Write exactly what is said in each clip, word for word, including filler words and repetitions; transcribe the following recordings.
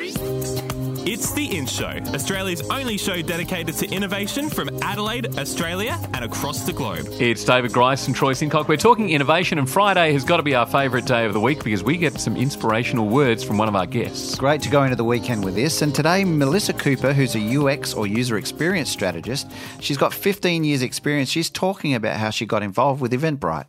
It's The InShow, Australia's only show dedicated to innovation from Adelaide, Australia and across the globe. It's David Grice and Troy Sincock. We're talking innovation, and Friday has got to be our favourite day of the week because we get some inspirational words from one of our guests. Great to go into the weekend with this. And today, Melissa Cooper, who's a U X or user experience strategist, she's got fifteen years experience. She's talking about how she got involved with Eventbrite.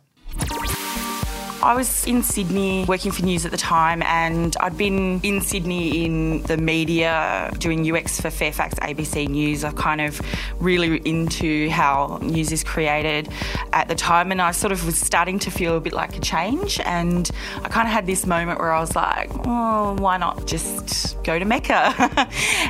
I was in Sydney working for news at the time, and I'd been in Sydney in the media doing U X for Fairfax A B C News. I'm kind of really into how news is created at the time, and I sort of was starting to feel a bit like a change, and I kind of had this moment where I was like, oh, why not just go to Mecca?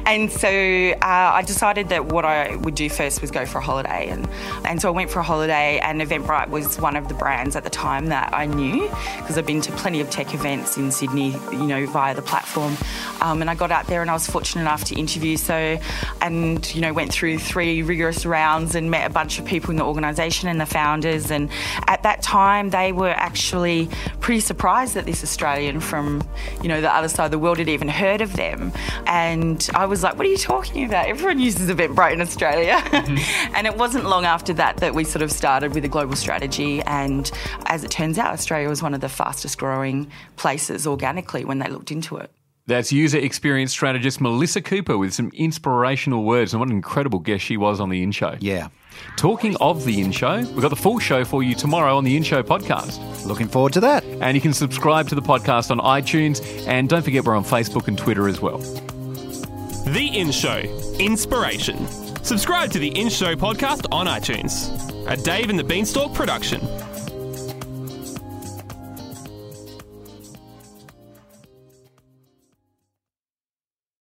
And so uh, I decided that what I would do first was go for a holiday, and, and so I went for a holiday, and Eventbrite was one of the brands at the time that I knew, because I've been to plenty of tech events in Sydney, you know, via the platform. Um, and I got out there and I was fortunate enough to interview, so, and, you know, went through three rigorous rounds and met a bunch of people in the organisation and the founders. And at that time, they were actually pretty surprised that this Australian from, you know, the other side of the world had even heard of them. And I was like, what are you talking about? Everyone uses Eventbrite in Australia. Mm-hmm. And it wasn't long after that that we sort of started with a global strategy. And as it turns out, Australia was one of the fastest growing places organically when they looked into it. That's user experience strategist Melissa Cooper with some inspirational words, and what an incredible guest she was on The InShow. Yeah. Talking of The InShow, we've got the full show for you tomorrow on The InShow podcast. Looking forward to that. And you can subscribe to the podcast on iTunes, and don't forget we're on Facebook and Twitter as well. The InShow, inspiration. Subscribe to The InShow podcast on iTunes. A Dave and the Beanstalk production.